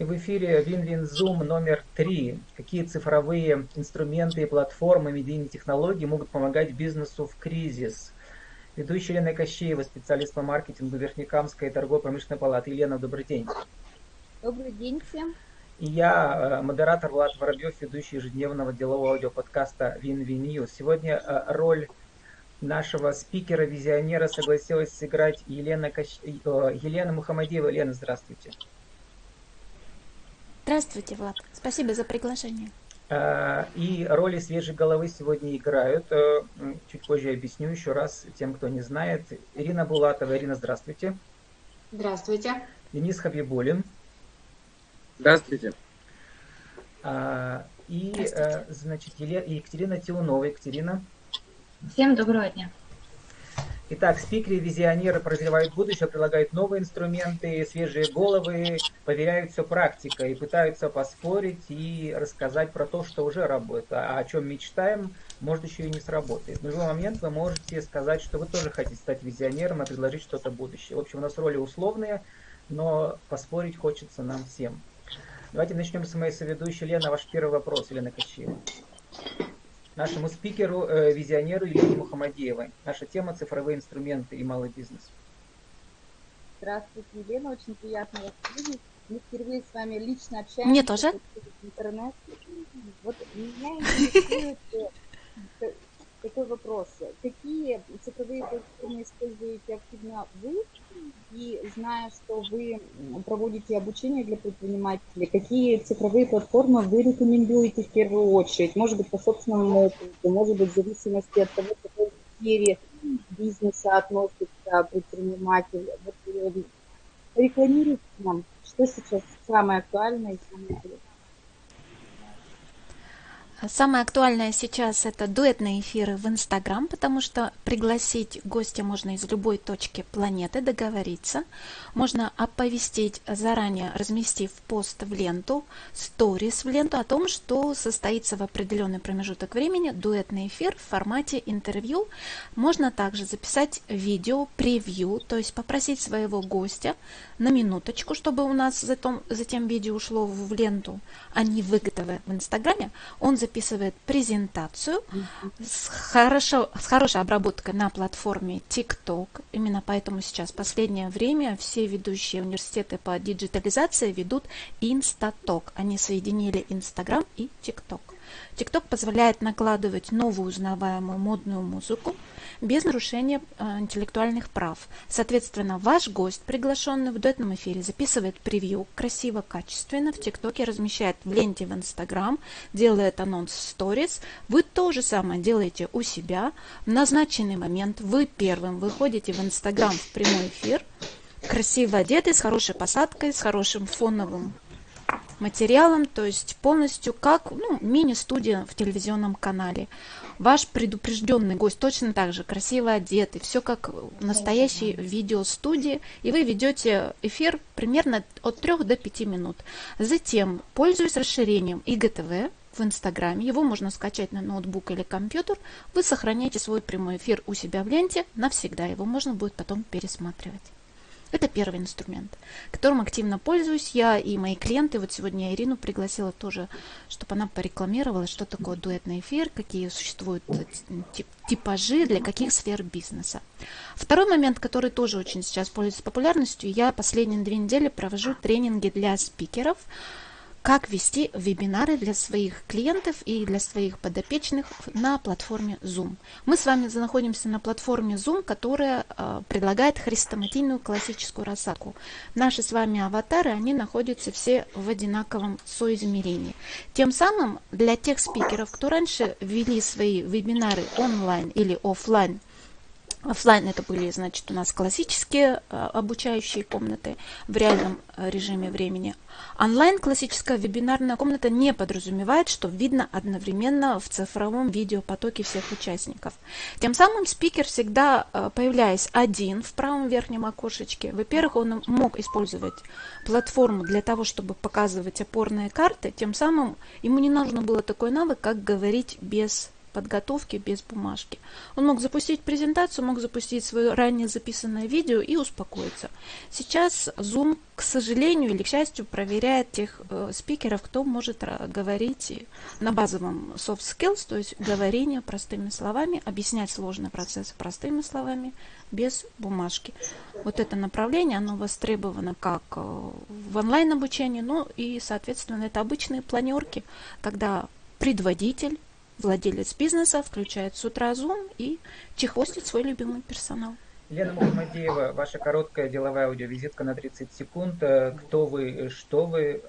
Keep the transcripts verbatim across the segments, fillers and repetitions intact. И в эфире WinWin Zoom номер три. Какие цифровые инструменты и платформы медийной технологии могут помогать бизнесу в кризис? Ведущая Елена Кащеева, специалист по маркетингу Верхнекамской торгово-промышленной палаты. Елена, добрый день. Добрый день всем. И я, модератор Влад Воробьев, ведущий ежедневного делового аудиоподкаста WinWin U. Сегодня роль нашего спикера-визионера согласилась сыграть Елена, Кащ... Елена Мухамадеева. Елена, здравствуйте. Здравствуйте, Влад. Спасибо за приглашение. И роли свежей головы сегодня играют, чуть позже объясню еще раз тем, кто не знает, Ирина Булатова. Ирина, здравствуйте. Здравствуйте. Денис Хабибуллин. Здравствуйте. И, здравствуйте. Значит, Екатерина Тиунова. Екатерина. Всем доброго дня. Итак, спикеры, визионеры прозревают будущее, предлагают новые инструменты, свежие головы, поверяют все практикой, пытаются поспорить и рассказать про то, что уже работает, а о чем мечтаем, может еще и не сработает. В любой момент вы можете сказать, что вы тоже хотите стать визионером и предложить что-то будущее. В общем, у нас роли условные, но поспорить хочется нам всем. Давайте начнем с моей соведущей. Лена, ваш первый вопрос, Елена Кащеева. Нашему спикеру, э, визионеру Елене Мухамадеевой. Наша тема — цифровые инструменты и малый бизнес. Здравствуйте, Елена. Очень приятно вас видеть. Мы впервые с вами лично общаемся. Мне тоже. Интернет. Вот меня интересует такой вопрос. Какие цифровые платформы используете активно вы? И зная, что вы проводите обучение для предпринимателей, какие цифровые платформы вы рекомендуете в первую очередь? Может быть, по собственному опыту, может быть, в зависимости от того, к какой сфере бизнеса относится предприниматель. Вот, рекламируйте нам, что сейчас самое актуальное и самое интересное. Самое актуальное сейчас — это дуэтные эфиры в Инстаграм, потому что пригласить гостя можно из любой точки планеты, договориться. Можно оповестить заранее, разместив пост в ленту, сторис в ленту о том, что состоится в определенный промежуток времени дуэтный эфир в формате интервью. Можно также записать видео, превью, то есть попросить своего гостя на минуточку, чтобы у нас затем, затем видео ушло в ленту, а не выгодовое в Инстаграме. Он записывает записывает презентацию с, хорошо, с хорошей обработкой на платформе TikTok. Именно поэтому сейчас в последнее время все ведущие университеты по диджитализации ведут Инстаток. Они соединили Инстаграм и TikTok. TikTok позволяет накладывать новую узнаваемую модную музыку без нарушения интеллектуальных прав. Соответственно, ваш гость, приглашенный в дуэтном эфире, записывает превью красиво, качественно, в TikTok, размещает в ленте в Instagram, делает анонс в Stories. Вы то же самое делаете у себя. В назначенный момент вы первым выходите в Instagram в прямой эфир, красиво одетый, с хорошей посадкой, с хорошим фоновым материалом, то есть полностью как ну, мини-студия в телевизионном канале. Ваш предупрежденный гость точно так же красиво одетый, все как в настоящей видеостудии, и вы ведете эфир примерно от трёх до пяти минут. Затем, пользуясь расширением ай джи ти ви в Инстаграме, его можно скачать на ноутбук или компьютер, вы сохраняете свой прямой эфир у себя в ленте навсегда, его можно будет потом пересматривать. Это первый инструмент, которым активно пользуюсь я и мои клиенты. Вот сегодня я Ирину пригласила тоже, чтобы она порекламировала, что такое дуэтный эфир, какие существуют типажи, для каких сфер бизнеса. Второй момент, который тоже очень сейчас пользуется популярностью, я последние две недели провожу тренинги для спикеров, как вести вебинары для своих клиентов и для своих подопечных на платформе Zoom. Мы с вами находимся на платформе Zoom, которая э, предлагает хрестоматийную классическую рассадку. Наши с вами аватары, они находятся все в одинаковом соизмерении. Тем самым для тех спикеров, кто раньше вели свои вебинары онлайн или офлайн, офлайн это были, значит, у нас классические обучающие комнаты в реальном режиме времени. Онлайн классическая вебинарная комната не подразумевает, что видно одновременно в цифровом видеопотоке всех участников. Тем самым спикер всегда, появляясь один в правом верхнем окошечке, во-первых, он мог использовать платформу для того, чтобы показывать опорные карты, тем самым ему не нужно было такой навык, как говорить без подготовки без бумажки. Он мог запустить презентацию, мог запустить свое ранее записанное видео и успокоиться. Сейчас Zoom, к сожалению или к счастью, проверяет тех э, спикеров, кто может говорить на базовом soft skills, то есть говорение простыми словами, объяснять сложные процессы простыми словами, без бумажки. Вот это направление, оно востребовано как в онлайн-обучении, ну и, соответственно, это обычные планерки, когда предводитель, владелец бизнеса включает с утра Zoom и чехвостит свой любимый персонал. Елена Мухамадеева, ваша короткая деловая аудиовизитка на тридцать секунд. Кто вы, что вы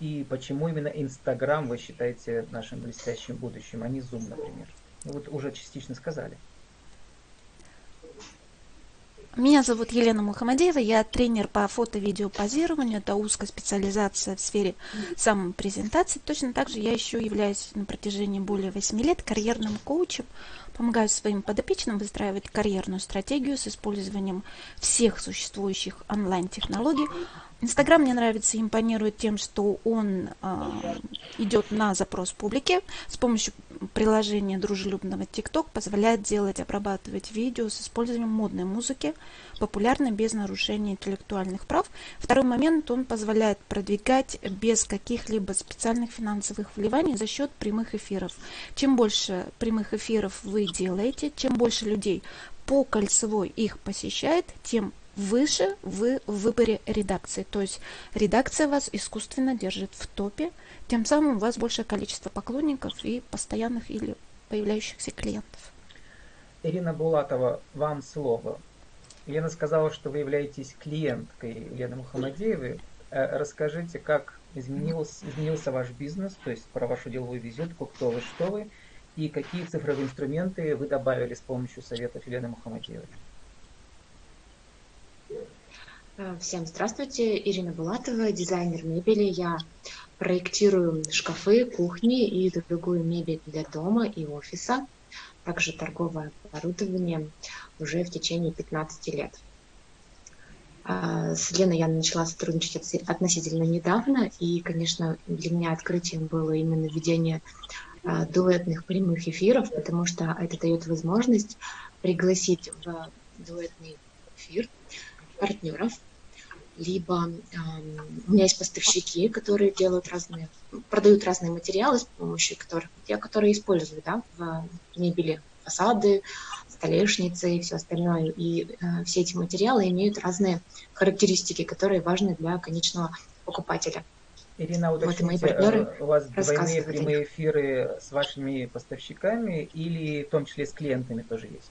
и почему именно Инстаграм вы считаете нашим блестящим будущим, а не Zoom, например? Вот уже частично сказали. Меня зовут Елена Мухамадеева, я тренер по фото-видеопозированию, это узкая специализация в сфере самопрезентации. Точно так же я еще являюсь на протяжении более восьми лет карьерным коучем, помогаю своим подопечным выстраивать карьерную стратегию с использованием всех существующих онлайн-технологий. Инстаграм мне нравится, импонирует тем, что он э, идет на запрос публики. С помощью приложения дружелюбного TikTok позволяет делать, обрабатывать видео с использованием модной музыки, популярной без нарушения интеллектуальных прав. Второй момент, он позволяет продвигать без каких-либо специальных финансовых вливаний за счет прямых эфиров. Чем больше прямых эфиров вы делаете, чем больше людей по кольцевой их посещает, тем выше вы в выборе редакции. То есть редакция вас искусственно держит в топе, тем самым у вас большее количество поклонников и постоянных или появляющихся клиентов. Ирина Булатова, вам слово. Елена сказала, что вы являетесь клиенткой Елены Мухамадеевой. Расскажите, как изменился, изменился ваш бизнес, то есть про вашу деловую визитку, кто вы, что вы, и какие цифровые инструменты вы добавили с помощью советов Елены Мухамадеевой. Всем здравствуйте, Ирина Булатова, дизайнер мебели. Я проектирую шкафы, кухни и другую мебель для дома и офиса, также торговое оборудование уже в течение пятнадцати лет. С Леной я начала сотрудничать относительно недавно, и, конечно, для меня открытием было именно ведение дуэтных прямых эфиров, потому что это дает возможность пригласить в дуэтный эфир партнеров, либо э, у меня есть поставщики, которые делают разные, продают разные материалы, с помощью которых я которые использую, да, в мебели, фасады, столешницы и все остальное. И э, все эти материалы имеют разные характеристики, которые важны для конечного покупателя. Ирина, уточните, вот мои партнеры у вас двойные прямые эфиры с вашими поставщиками или в том числе с клиентами тоже есть?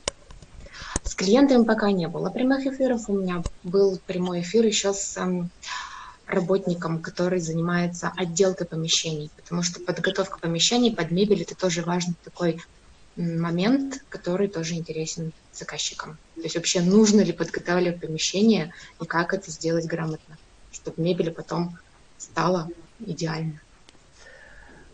С клиентами пока не было прямых эфиров. У меня был прямой эфир еще с работником, который занимается отделкой помещений, потому что подготовка помещений под мебель – это тоже важный такой момент, который тоже интересен заказчикам. То есть вообще нужно ли подготавливать помещение и как это сделать грамотно, чтобы мебель потом стала идеальной.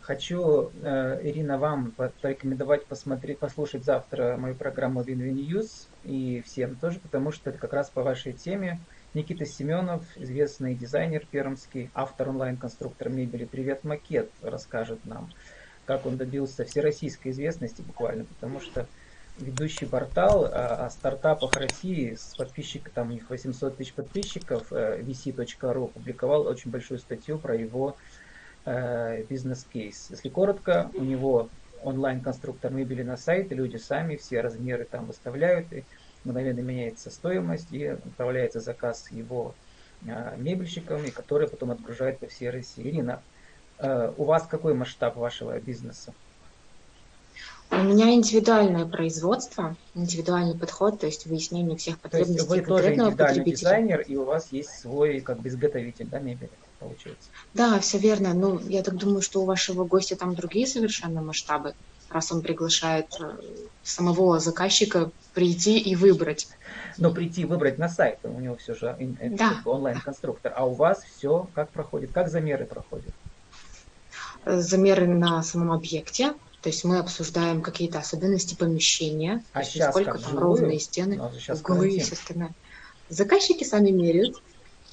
Хочу, Ирина, вам порекомендовать посмотреть, послушать завтра мою программу WinWin U и всем тоже, потому что это как раз по вашей теме. Никита Семенов, известный дизайнер пермский, автор онлайн-конструктора мебели «Привет Макет», расскажет нам, как он добился всероссийской известности буквально, потому что ведущий портал о стартапах России с подписчиками, там у них восемьсот тысяч подписчиков, ви си точка ру, публиковал очень большую статью про его бизнес-кейс. Если коротко, у него онлайн-конструктор мебели на сайте, люди сами все размеры там выставляют, и мгновенно меняется стоимость, и отправляется заказ его мебельщикам, и который потом отгружает по всей России. Ирина, у вас какой масштаб вашего бизнеса? У меня индивидуальное производство, индивидуальный подход, то есть выяснение всех потребностей. То есть вы тоже индивидуальный дизайнер, и у вас есть свой как бы изготовитель, да, мебели? Получается. Да, все верно. Ну, я так думаю, что у вашего гостя там другие совершенно масштабы, раз он приглашает самого заказчика прийти и выбрать. Но прийти и выбрать на сайт, у него все же да. онлайн-конструктор. А у вас все как проходит? Как замеры проходят? Замеры на самом объекте. То есть мы обсуждаем какие-то особенности помещения, а сейчас сколько там ровные стены, углы и все остальное. Заказчики сами меряют,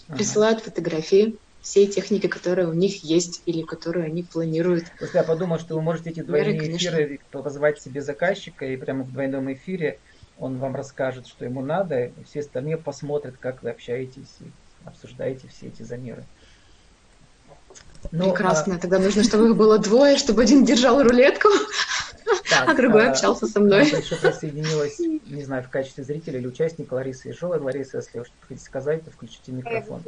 ага. присылают фотографии. всей техники, которая у них есть или которую они планируют. Просто я подумал, что вы можете эти двойные меры, эфиры позвать себе заказчика, и прямо в двойном эфире он вам расскажет, что ему надо, и все остальные посмотрят, как вы общаетесь и обсуждаете все эти замеры. Ну, прекрасно. А... Тогда нужно, чтобы их было двое, чтобы один держал рулетку, так, а другой а... общался со мной. Я еще присоединилась, не знаю, в качестве зрителя или участника Лариса Ежова. Лариса, если вы что-то хотите сказать, то включите микрофон.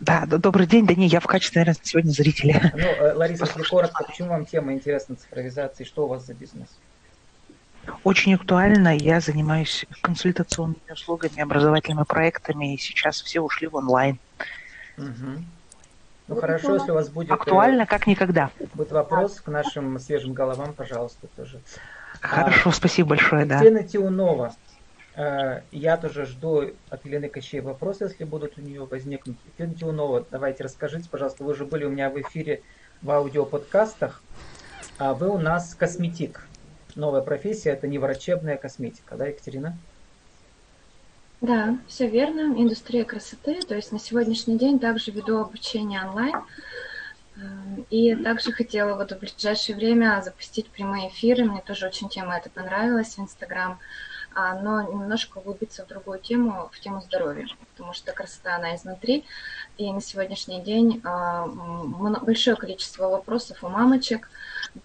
Да, да, добрый день. Да не, я в качестве, наверное, сегодня зрителя. Ну, Лариса, если коротко, почему вам тема интересна цифровизации? Что у вас за бизнес? Очень актуально. Я занимаюсь консультационными услугами, образовательными проектами, и сейчас все ушли в онлайн. Угу. Ну хорошо, если у вас будет... Актуально, как никогда. Будет вопрос к нашим свежим головам, пожалуйста, тоже. Хорошо, а, спасибо большое, да. Екатерина Тиунова. Я тоже жду от Елены Кащеевой вопросы, если будут у нее возникнуть. Екатерина Тиунова, давайте расскажите, пожалуйста, вы же были у меня в эфире в аудиоподкастах. Вы у нас косметик. Новая профессия, это не врачебная косметика, да, Екатерина? Да, все верно. Индустрия красоты. То есть на сегодняшний день также веду обучение онлайн. И также хотела вот в ближайшее время запустить прямые эфиры. Мне тоже очень тема эта понравилась, Инстаграм. Но немножко углубиться в другую тему, в тему здоровья. Потому что красота, она изнутри. И на сегодняшний день большое количество вопросов у мамочек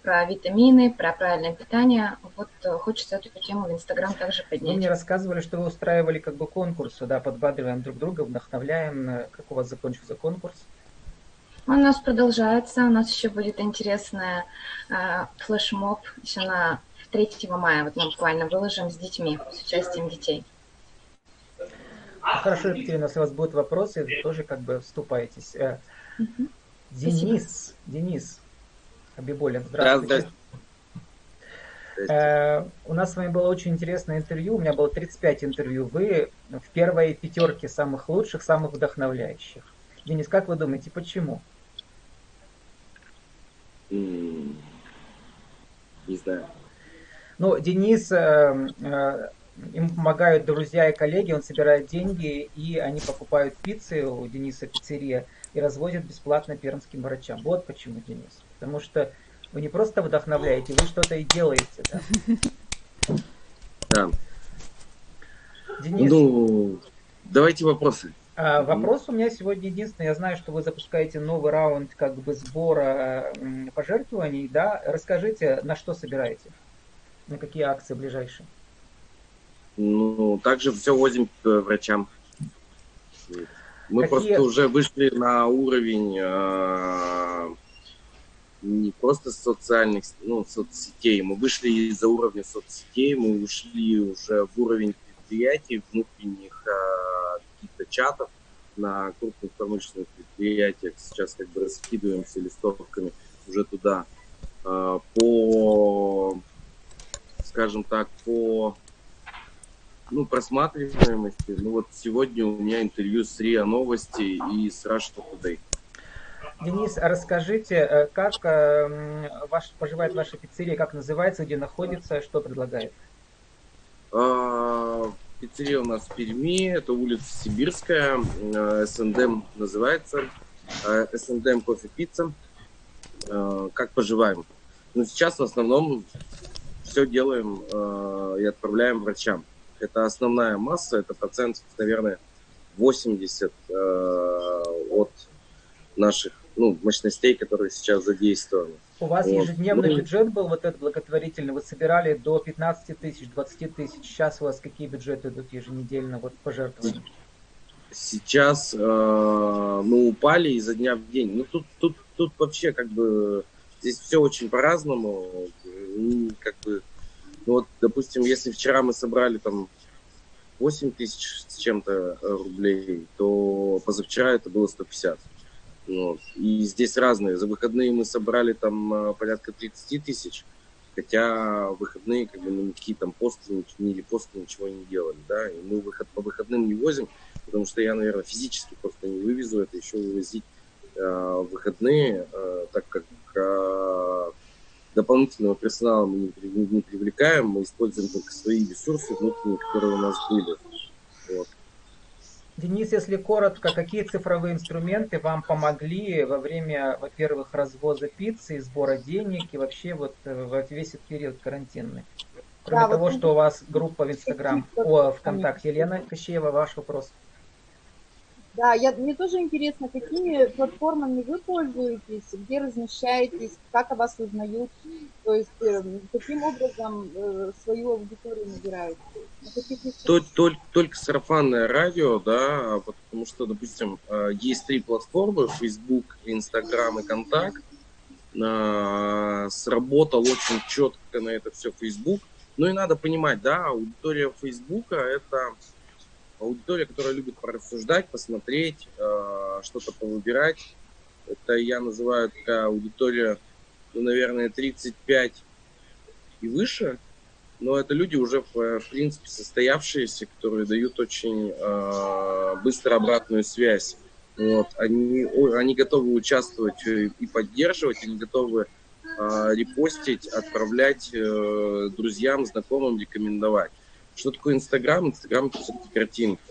про витамины, про правильное питание. Вот хочется эту тему в Инстаграм также поднять. Вы мне рассказывали, что вы устраивали как бы конкурс, да, подбадриваем друг друга, вдохновляем. Как у вас закончился конкурс? Он у нас продолжается, у нас еще будет интересная э, флешмоб еще на третьего мая, вот мы буквально выложим с детьми, с участием детей. Хорошо, Екатерина, если у вас будут вопросы, тоже как бы вступайтесь. Угу. Денис, Спасибо. Денис Хабибуллин, здравствуйте. Здравствуйте. У нас с вами было очень интересное интервью, у меня было тридцать пять интервью, вы в первой пятерке самых лучших, самых вдохновляющих. Денис, как вы думаете, почему? Не знаю. Ну, Денис, ему помогают друзья и коллеги, он собирает деньги, и они покупают пиццы у Дениса пиццерия и развозят бесплатно пермским врачам. Вот почему, Денис. Потому что вы не просто вдохновляете, вы что-то и делаете, да? Да. Денис, ну, давайте вопросы. Вопрос у меня сегодня единственный. Я знаю, что вы запускаете новый раунд как бы сбора пожертвований, да? Расскажите, на что собираете? На какие акции ближайшие? Ну, также все возим к врачам. Мы какие... просто уже вышли на уровень... Э не просто социальных, ну, соцсетей, мы вышли из-за уровня соцсетей, мы ушли уже в уровень предприятий, внутренних э, каких-то чатов на крупных промышленных предприятиях. Сейчас как бы раскидываемся листовками уже туда э, по, скажем так, по ну, просматриваемости. Ну вот сегодня у меня интервью с РИА Новости и с Russia Today. Денис, расскажите, как ваш, поживает ваша пиццерия, как называется, где находится, что предлагает? Пиццерия у нас в Перми, это улица Сибирская, эс эн дэ эм называется, эс эн дэ эм кофе пицца. Как поживаем? Ну, сейчас в основном все делаем и отправляем врачам. Это основная масса, это процентов, наверное, восемьдесят от наших, ну, мощностей, которые сейчас задействованы. У вас вот ежедневный ну, бюджет был, вот этот благотворительный, вы собирали до пятнадцати тысяч, двадцати тысяч, сейчас у вас какие бюджеты идут еженедельно, вот пожертвования? Сейчас, э, ну, упали изо дня в день. Ну, тут, тут, тут вообще, как бы, здесь все очень по-разному, как бы, ну, вот, допустим, если вчера мы собрали, там, восемь тысяч с чем-то рублей, то позавчера это было сто пятьдесят. Вот. И здесь разные. За выходные мы собрали там порядка тридцати тысяч, хотя выходные как бы никакие там посты или посты ничего не делали, да. И мы выход, по выходным не возим, потому что я, наверное, физически просто не вывезу это еще вывозить э, выходные, э, так как э, дополнительного персонала мы не, не, не привлекаем, мы используем только свои ресурсы внутренние, которые у нас были. Вот. Денис, если коротко, какие цифровые инструменты вам помогли во время, во-первых, развоза пиццы и сбора денег, и вообще вот во весь этот период карантинный? Кроме да, того, вот... что у вас группа в Инстаграм, о, ВКонтакте. Елена Кащеева, ваш вопрос. Да, я, мне тоже интересно, какими платформами вы пользуетесь, где размещаетесь, как о вас узнают, то есть каким образом свою аудиторию набираете? Только, только, только сарафанное радио, да, потому что, допустим, есть три платформы, Facebook, Instagram и Контакт. Сработал очень четко на это все Facebook. Ну и надо понимать, да, аудитория Фейсбука – это... аудитория, которая любит порассуждать, посмотреть, что-то повыбирать. Это я называю такая аудитория, ну, наверное, тридцать пять и выше. Но это люди уже, в принципе, состоявшиеся, которые дают очень быстро обратную связь. Вот. Они, они готовы участвовать и поддерживать, они готовы репостить, отправлять друзьям, знакомым, рекомендовать. Что такое Инстаграм? Инстаграм – это все-таки картинка.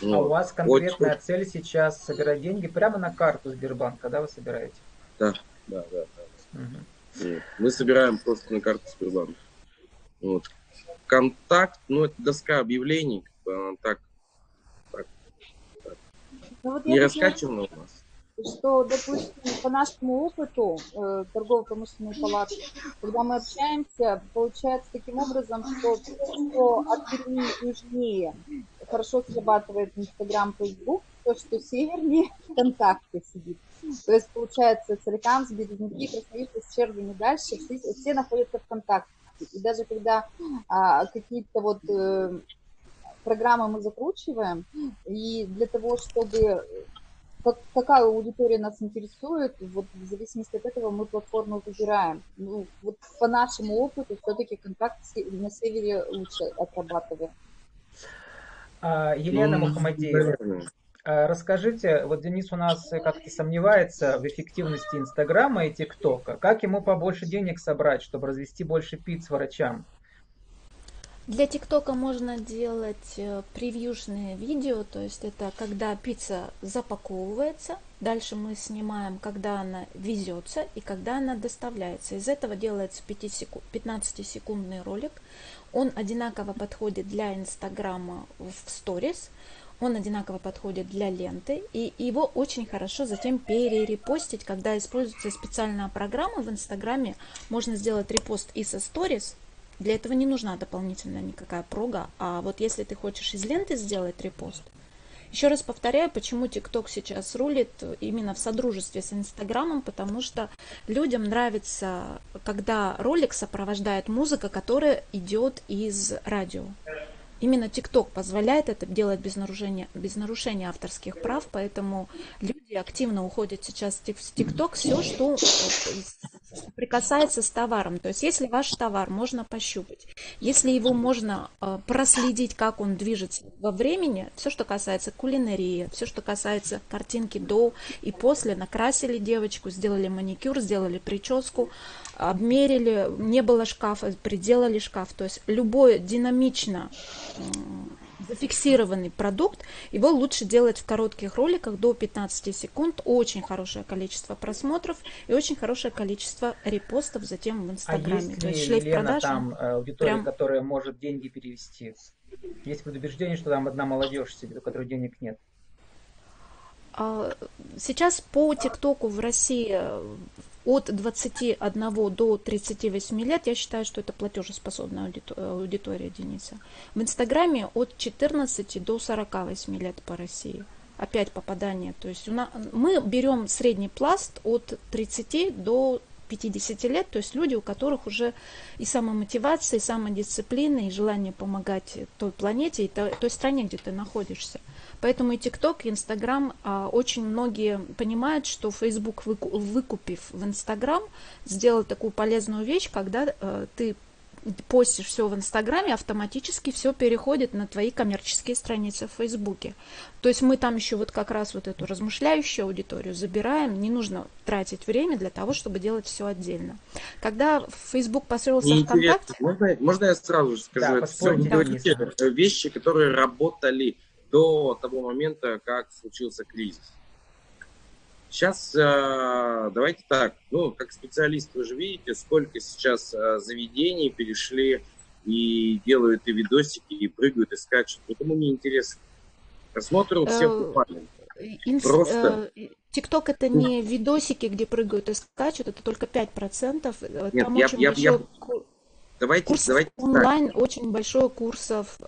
А вот. У вас конкретная очень... цель сейчас собирать деньги прямо на карту Сбербанка, да, вы собираете? Да, да, да. да. Угу. Мы собираем просто на карту Сбербанка. Вот. Контакт, ну, это доска объявлений, так, так, так. Вот не раскачивано у нас. Что, допустим, по нашему опыту э, торгово-промышленной палаты, когда мы общаемся, получается таким образом, что, что от южнее, южнее хорошо срабатывает Инстаграм, Фейсбук, то, что севернее ВКонтакте сидит. То есть, получается, Соликамск, Березники, Красноярск, Чердень и дальше все, все находятся ВКонтакте. И даже когда а, какие-то вот... Э, программы мы закручиваем, и для того, чтобы... какая аудитория нас интересует, вот в зависимости от этого мы платформу выбираем. Ну, вот по нашему опыту все-таки контакт на севере лучше отрабатывает. Елена Мухамадеева, расскажите, вот Денис у нас как-то сомневается в эффективности Инстаграма и ТикТока. Как ему побольше денег собрать, чтобы развести больше пиц врачам? Для ТикТока можно делать превьюшные видео, то есть это когда пицца запаковывается, дальше мы снимаем, когда она везется и когда она доставляется. Из этого делается пятнадцатисекундный ролик, он одинаково подходит для Инстаграма в сторис, он одинаково подходит для ленты, и его очень хорошо затем перерепостить, когда используется специальная программа в Инстаграме, можно сделать репост и со сторис. Для этого не нужна дополнительная никакая прога, а вот если ты хочешь из ленты сделать репост. Еще раз повторяю, почему ТикТок сейчас рулит именно в содружестве с Инстаграмом, потому что людям нравится, когда ролик сопровождает музыка, которая идет из радио. Именно ТикТок позволяет это делать без нарушения, без нарушения авторских прав, поэтому люди активно уходят сейчас в ТикТок все, что прикасается с товаром. То есть если ваш товар можно пощупать, если его можно проследить, как он движется во времени, все, что касается кулинарии, все, что касается картинки до и после, накрасили девочку, сделали маникюр, сделали прическу, обмерили, не было шкафа, приделали шкаф. То есть любой динамично зафиксированный продукт, его лучше делать в коротких роликах до пятнадцати секунд, очень хорошее количество просмотров и очень хорошее количество репостов затем в Инстаграме. А то есть шлейф продаж там аудитория, прям... которая может деньги перевести? Есть предубеждение, что там одна молодежь сидит, у которой денег нет? Сейчас по ТикТоку в России от двадцати одного до тридцати восьми лет, я считаю, что это платежеспособная аудитория, Дениса. В Инстаграме от четырнадцати до сорока восьми лет по России. Опять попадание. То есть у нас, мы берем средний пласт от тридцати до пятидесяти лет, то есть люди, у которых уже и самомотивация, и самодисциплина, и желание помогать той планете, и той стране, где ты находишься. Поэтому и ТикТок, и Инстаграм, очень многие понимают, что Facebook, выкупив в Инстаграм, сделал такую полезную вещь, когда ты постишь все в Инстаграме, автоматически все переходит на твои коммерческие страницы в Фейсбуке. То есть мы там еще вот как раз вот эту размышляющую аудиторию забираем, не нужно тратить время для того, чтобы делать все отдельно. Когда Фейсбук построился ВКонтакте... Можно, можно я сразу же скажу? Да, это все вещи, которые работали до того момента, как случился кризис. Сейчас давайте так, ну, как специалист вы же видите, сколько сейчас заведений перешли и делают и видосики, и прыгают, и скачут. Поэтому мне интересно. Просмотры у всех упали. Просто... ТикТок — это не видосики, где прыгают и скачут, это только пять процентов. Нет, там я, очень я, большой я... Давайте, курс давайте онлайн, так. Очень большой курсов,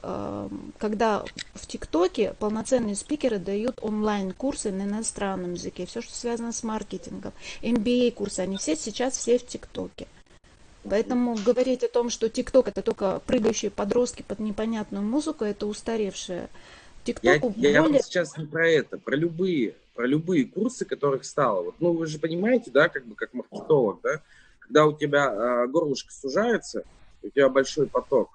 когда в ТикТоке полноценные спикеры дают онлайн-курсы на иностранном языке, все, что связано с маркетингом, эм би эй-курсы, они все сейчас все в ТикТоке. Поэтому говорить о том, что ТикТок — это только прыгающие подростки под непонятную музыку, это устаревшее. Я, более... я вам сейчас не про это, про любые, про любые курсы, которых стало. Вот, ну, вы же понимаете, да, как бы как маркетолог, да, когда у тебя э, горлышко сужается, у тебя большой поток,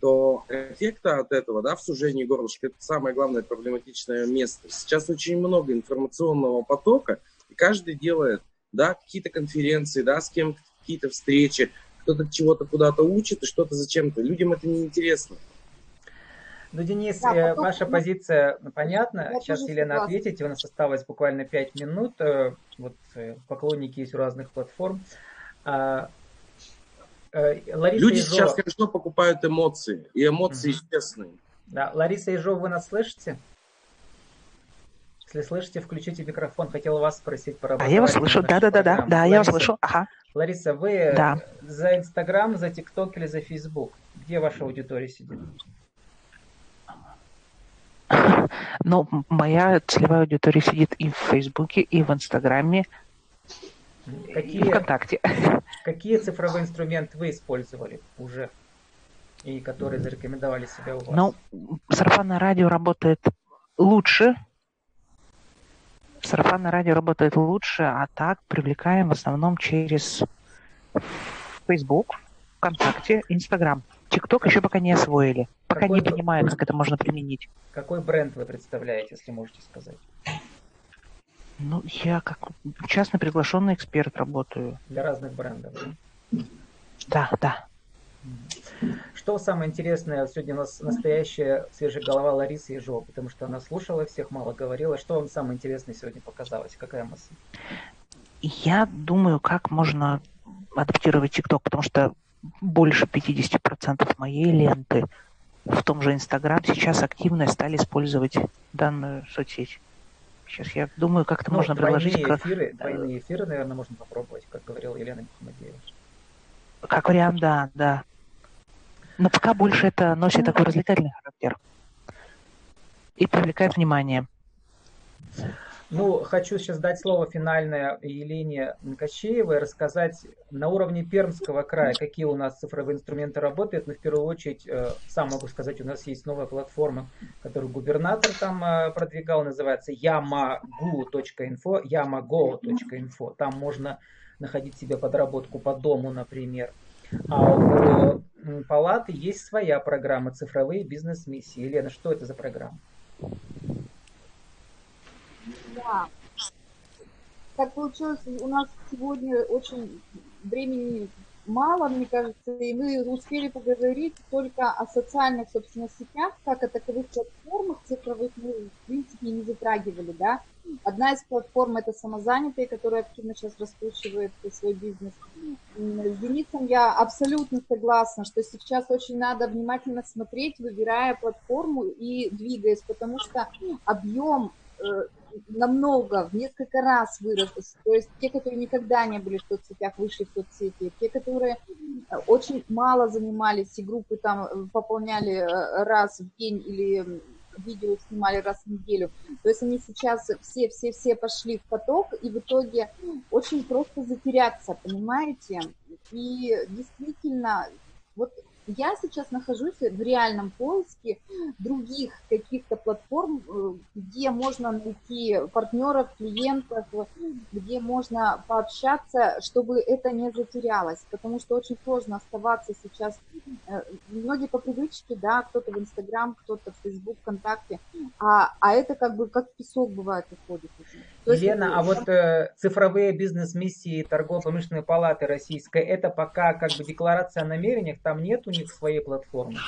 то эффекта от этого, да, в сужении горлышка, это самое главное проблематичное место. Сейчас очень много информационного потока, и каждый делает, да, какие-то конференции, да, с кем-то какие-то встречи, кто-то чего-то куда-то учит и что-то зачем-то. Людям это неинтересно. Ну, Денис, да, потом... ваша позиция понятна. Я Сейчас, Елена, ответите. У нас осталось буквально пять минут. Вот поклонники есть у разных платформ. Лариса Люди Ежова... сейчас, конечно, покупают эмоции. И эмоции угу. честные. Да. Лариса Ежова, вы нас слышите? Если слышите, включите микрофон. Хотела вас спросить про работу. А я вас слышу. Да-да-да. Да, я вас слышу. Ага. Лариса, вы да. за Инстаграм, за ТикТок или за Фейсбук? Где ваша аудитория сидит? Но моя целевая аудитория сидит и в Фейсбуке, и в Инстаграме, какие, и ВКонтакте. Какие цифровые инструменты вы использовали уже и которые зарекомендовали себя у вас? Ну, сарафанное радио работает лучше. Сарафанное радио работает лучше, а так привлекаем в основном через Facebook, ВКонтакте, Инстаграм. ТикТок еще пока не освоили. Пока какой, не понимаю, как это можно применить. Какой бренд вы представляете, если можете сказать? Ну, я как частный приглашенный эксперт работаю. Для разных брендов. Да, да. Что самое интересное, сегодня у нас настоящая свежая голова Ларисы Ежова, потому что она слушала всех, мало говорила. Что вам самое интересное сегодня показалось? Какая мысль? Я думаю, как можно адаптировать ТикТок, потому что больше пятьдесят процентов моей ленты в том же Инстаграм сейчас активно стали использовать данную соцсеть. Сейчас я думаю, как-то ну, можно приложить... Эфиры, как... Двойные эфиры, наверное, можно попробовать, как говорила Елена Мухамадеева. Как вариант, да, да. Но пока больше это носит такой развлекательный характер и привлекает внимание. Ну, хочу сейчас дать слово финальное Елене Кащеевой и рассказать на уровне Пермского края, какие у нас цифровые инструменты работают. Но в первую очередь, сам могу сказать, у нас есть новая платформа, которую губернатор там продвигал, называется yamago.info, yamago.info. Там можно находить себе подработку по дому, например. А у палаты есть своя программа «Цифровые бизнес-миссии». Елена, что это за программа? Да. Так получилось, у нас сегодня очень времени мало, мне кажется, и мы успели поговорить только о социальных, собственно, сетях, как о таковых платформах цифровых мы, в принципе, не затрагивали, да. Одна из платформ – это «Самозанятые», которая активно сейчас раскручивает свой бизнес. С Денисом я абсолютно согласна, что сейчас очень надо внимательно смотреть, выбирая платформу и двигаясь, потому что объем намного, в несколько раз вырос. То есть те, которые никогда не были в соцсетях, вышли в соцсети, те, которые очень мало занимались, и группы там пополняли раз в день или видео снимали раз в неделю. То есть они сейчас все-все-все пошли в поток, и в итоге очень просто затеряться, понимаете? И действительно, вот... Я сейчас нахожусь в реальном поиске других каких-то платформ, где можно найти партнеров, клиентов, где можно пообщаться, чтобы это не затерялось, потому что очень сложно оставаться сейчас. Многие по привычке, да, кто-то в Инстаграм, кто-то в Фейсбук, ВКонтакте, а, а это как бы как песок бывает уходит. Елена, это... а вот э, цифровые бизнес-миссии торгово-промышленной палаты российской, это пока как бы декларация о намерениях, там нет у них своей платформы?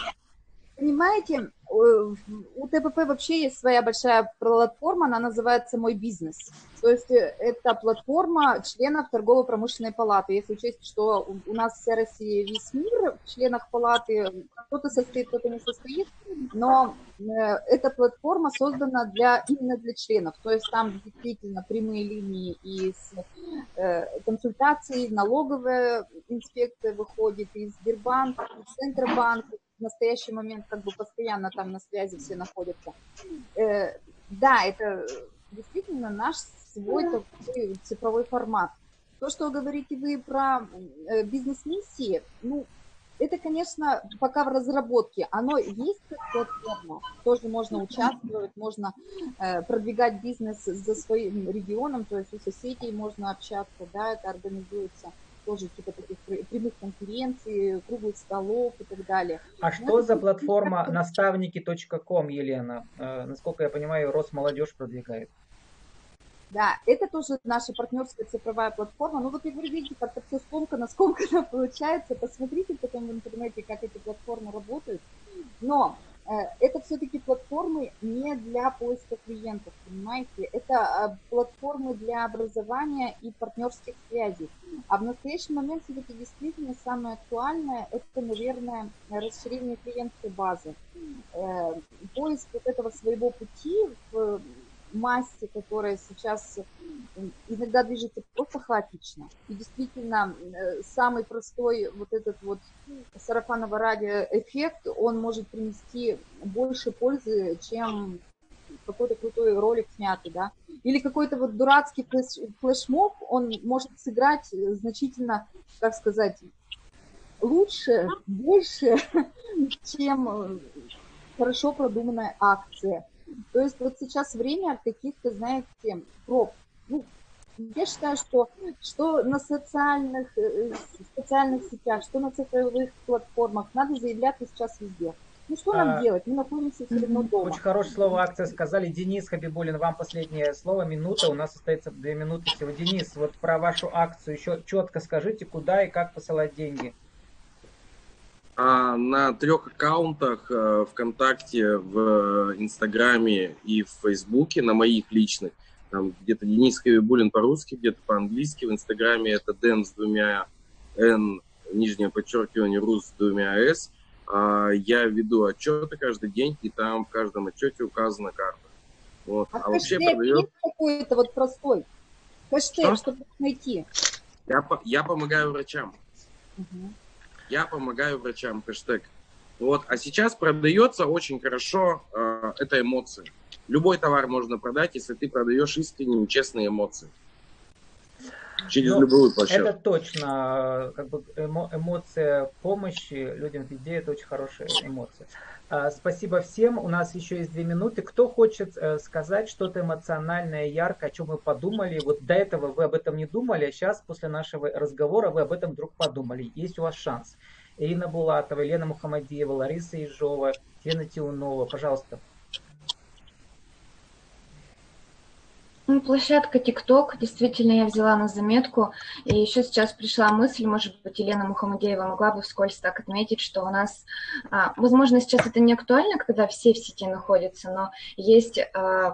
понимаете, у ТПП вообще есть своя большая платформа, она называется «Мой бизнес». То есть это платформа членов торгово-промышленной палаты. Если учесть, что у нас вся Россия, весь мир в членах палаты, кто-то состоит, кто-то не состоит, но эта платформа создана для, именно для членов. То есть там действительно прямые линии из консультаций, налоговая инспекция выходит, из Сбербанка, из Центробанка. В настоящий момент как бы постоянно там на связи все находятся. Э, да, это действительно наш свой такой цифровой формат. То, что говорите вы про э, бизнес-миссии, ну, это, конечно, пока в разработке. Оно есть как платформа, тоже можно участвовать, можно э, продвигать бизнес за своим регионом, то есть у соседей можно общаться, да, это организуется. Тоже типа таких прямых конференций, круглых столов и так далее. А что Надо за платформа наставники точка ком, Елена? Э, насколько я понимаю, Росмолодежь продвигает. Да, это тоже наша партнерская цифровая платформа. Ну вот и вы видите, как-то все скомкано, скомкано получается. Посмотрите потом в интернете, как эти платформы работают. Но э, это все-таки платформы не для поиска клиентов, понимаете? Это э, платформы для образования и партнерских связей. А в настоящий момент все-таки действительно самое актуальное – это, наверное, расширение клиентской базы. Э, поиск вот этого своего пути в массе, которая сейчас иногда движется просто хаотично. И действительно, самый простой вот этот вот сарафаново радио эффект, он может принести больше пользы, чем какой-то крутой ролик снятый, да. Или какой-то вот дурацкий флешмоб, он может сыграть значительно, как сказать, лучше, больше, чем хорошо продуманная акция. То есть вот сейчас время каких-то, знаете, проб. Ну, я считаю, что что на социальных, социальных сетях, что на цифровых платформах надо заявляться сейчас везде. Ну что нам а, делать? Мы находимся все равно дома. Очень хорошее слово акция сказали. Денис Хабибуллин, вам последнее слово. Минута, у нас остается две минуты всего. Денис, вот про вашу акцию еще четко скажите, куда и как посылать деньги. На трех аккаунтах ВКонтакте, в Инстаграме и в Фейсбуке, на моих личных, там где-то Денис Хабибуллин по-русски, где-то по-английски, в Инстаграме это Дэн с двумя Н, нижнее подчеркивание, Рус с двумя С. Я веду отчеты каждый день, и там в каждом отчете указана карта. Вот. А, а вообще продает... какой-то вот простой хэштег, чтобы найти. Я, я помогаю врачам. Угу. Я помогаю врачам, хэштег. Вот. А сейчас продается очень хорошо э, это эмоции. Любой товар можно продать, если ты продаешь искренние, честные эмоции. Через Но любую площадку. Это точно. Как бы эмо, эмоция помощи людям в идее, это очень хорошая эмоция. Э, спасибо всем. У нас еще есть две минуты. Кто хочет э, сказать что-то эмоциональное, яркое, о чем вы подумали? Вот до этого вы об этом не думали, а сейчас после нашего разговора вы об этом вдруг подумали. Есть у вас шанс. Ирина Булатова, Елена Мухамадеева, Лариса Ежова, Екатерина Тиунова. Пожалуйста. Площадка TikTok, действительно, я взяла на заметку, и еще сейчас пришла мысль, может быть, Елена Мухамадеева могла бы вскользь так отметить, что у нас, возможно, сейчас это не актуально, когда все в сети находятся, но есть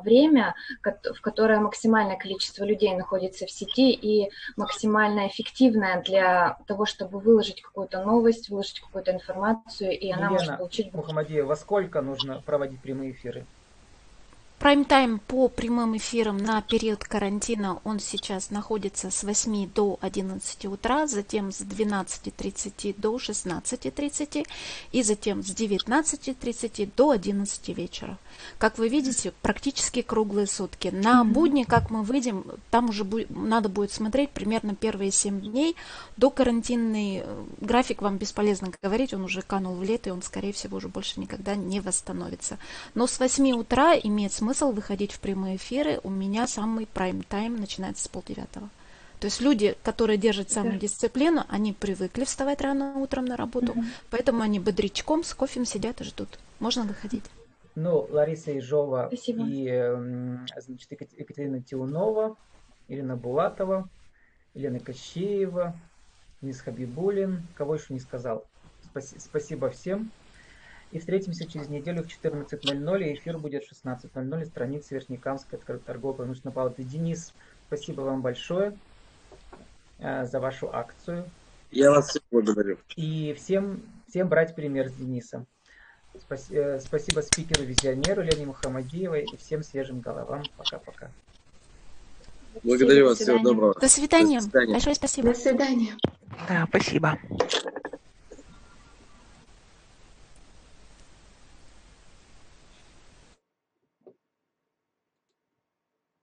время, в которое максимальное количество людей находится в сети и максимально эффективное для того, чтобы выложить какую-то новость, выложить какую-то информацию, и она Елена может получить... Мухамадеева, во сколько нужно проводить прямые эфиры? Прайм-тайм по прямым эфирам на период карантина, он сейчас находится с восьми до одиннадцати утра, затем с двенадцати тридцати до шестнадцати тридцати и затем с девятнадцати тридцати до одиннадцати вечера. Как вы видите, практически круглые сутки. На будни, как мы выйдем, там уже будет, надо будет смотреть примерно первые семь дней. До карантинный график вам бесполезно говорить, он уже канул в лето, и он, скорее всего, уже больше никогда не восстановится. Но с восьми утра имеет смысл Смысл выходить в прямые эфиры. У меня самый прайм-тайм начинается с полдевятого. То есть люди, которые держат самодисциплину, они привыкли вставать рано утром на работу, mm-hmm. поэтому они бодрячком с кофем сидят и ждут. Можно выходить. Ну, Лариса Ежова Спасибо. и значит, Екатерина Тиунова, Ирина Булатова, Елена Кащеева, Денис Хабибуллин. Кого еще не сказал? Спасибо всем. И встретимся через неделю в четырнадцать ноль-ноль, и эфир будет в шестнадцать ноль-ноль, страница Верхнекамской торгово-промышленной палаты. Денис, спасибо вам большое за вашу акцию. Я вас всех благодарю. И всем, всем брать пример с Денисом. Спасибо спикеру-визионеру Елене Мухамадеевой и всем свежим головам. Пока-пока. Благодарю вас. Всего доброго. До свидания. До свидания. Большое спасибо. До свидания. Да, спасибо.